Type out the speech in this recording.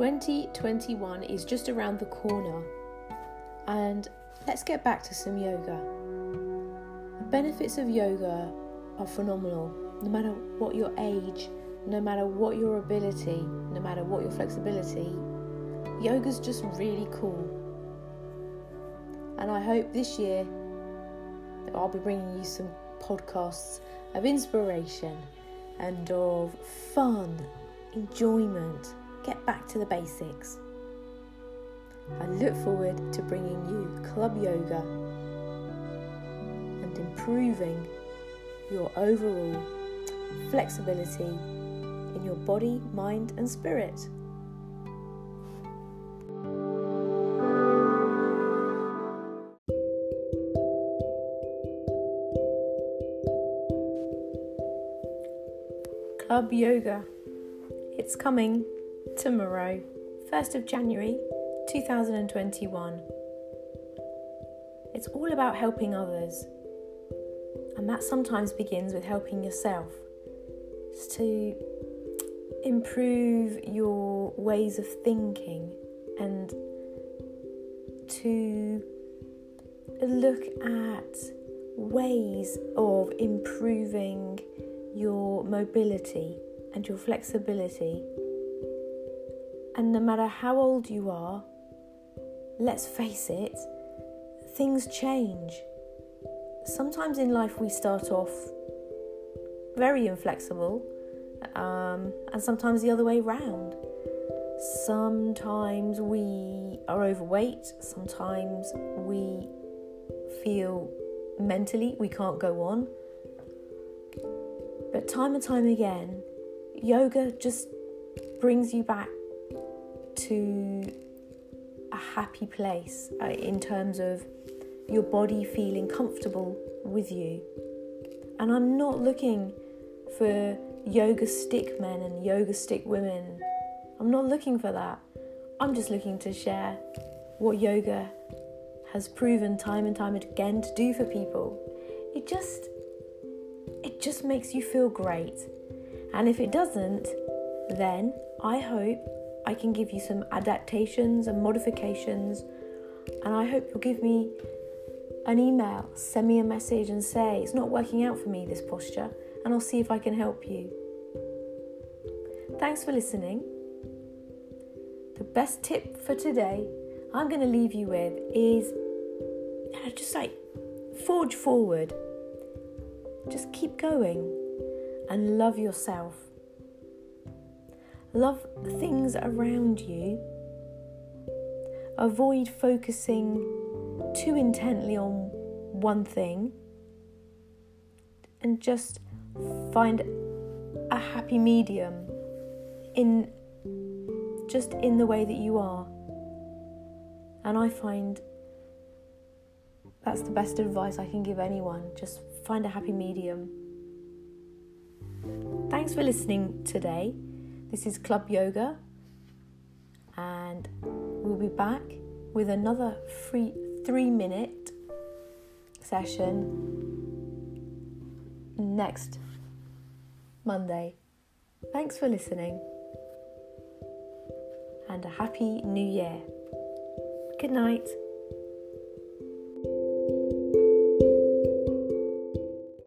2021 is just around the corner, and let's get back to some yoga. The benefits of yoga are phenomenal, no matter what your age, no matter what your ability, no matter what your flexibility. Yoga's just really cool. And I hope this year that I'll be bringing you some podcasts of inspiration and of fun, enjoyment. Get back to the basics. I look forward to bringing you Club Yoga and improving your overall flexibility in your body, mind, and spirit. Club Yoga. It's coming tomorrow, 1st of January 2021. It's all about helping others, and that sometimes begins with helping yourself. It's to improve your ways of thinking and to look at ways of improving your mobility and your flexibility. And no matter how old you are, let's face it, things change. Sometimes in life we start off very inflexible, and sometimes the other way round. Sometimes we are overweight, sometimes we feel mentally we can't go on. But time and time again, yoga just brings you back to a happy place in terms of your body feeling comfortable with you. And I'm not looking for yoga stick men and yoga stick women. I'm not looking for that. I'm just looking to share what yoga has proven time and time again to do for people. It just makes you feel great. And if it doesn't, then I hope I can give you some adaptations and modifications, and I hope you'll give me an email, send me a message and say, it's not working out for me, this posture, and I'll see if I can help you. Thanks for listening. The best tip for today I'm going to leave you with is just forge forward. Just keep going and love yourself. Love things around you. Avoid focusing too intently on one thing, and just find a happy medium in the way that you are. And I find that's the best advice I can give anyone. Just find a happy medium. Thanks for listening today. This is Club Yoga, and we'll be back with another free 3-minute session next Monday. Thanks for listening, and a happy new year. Good night.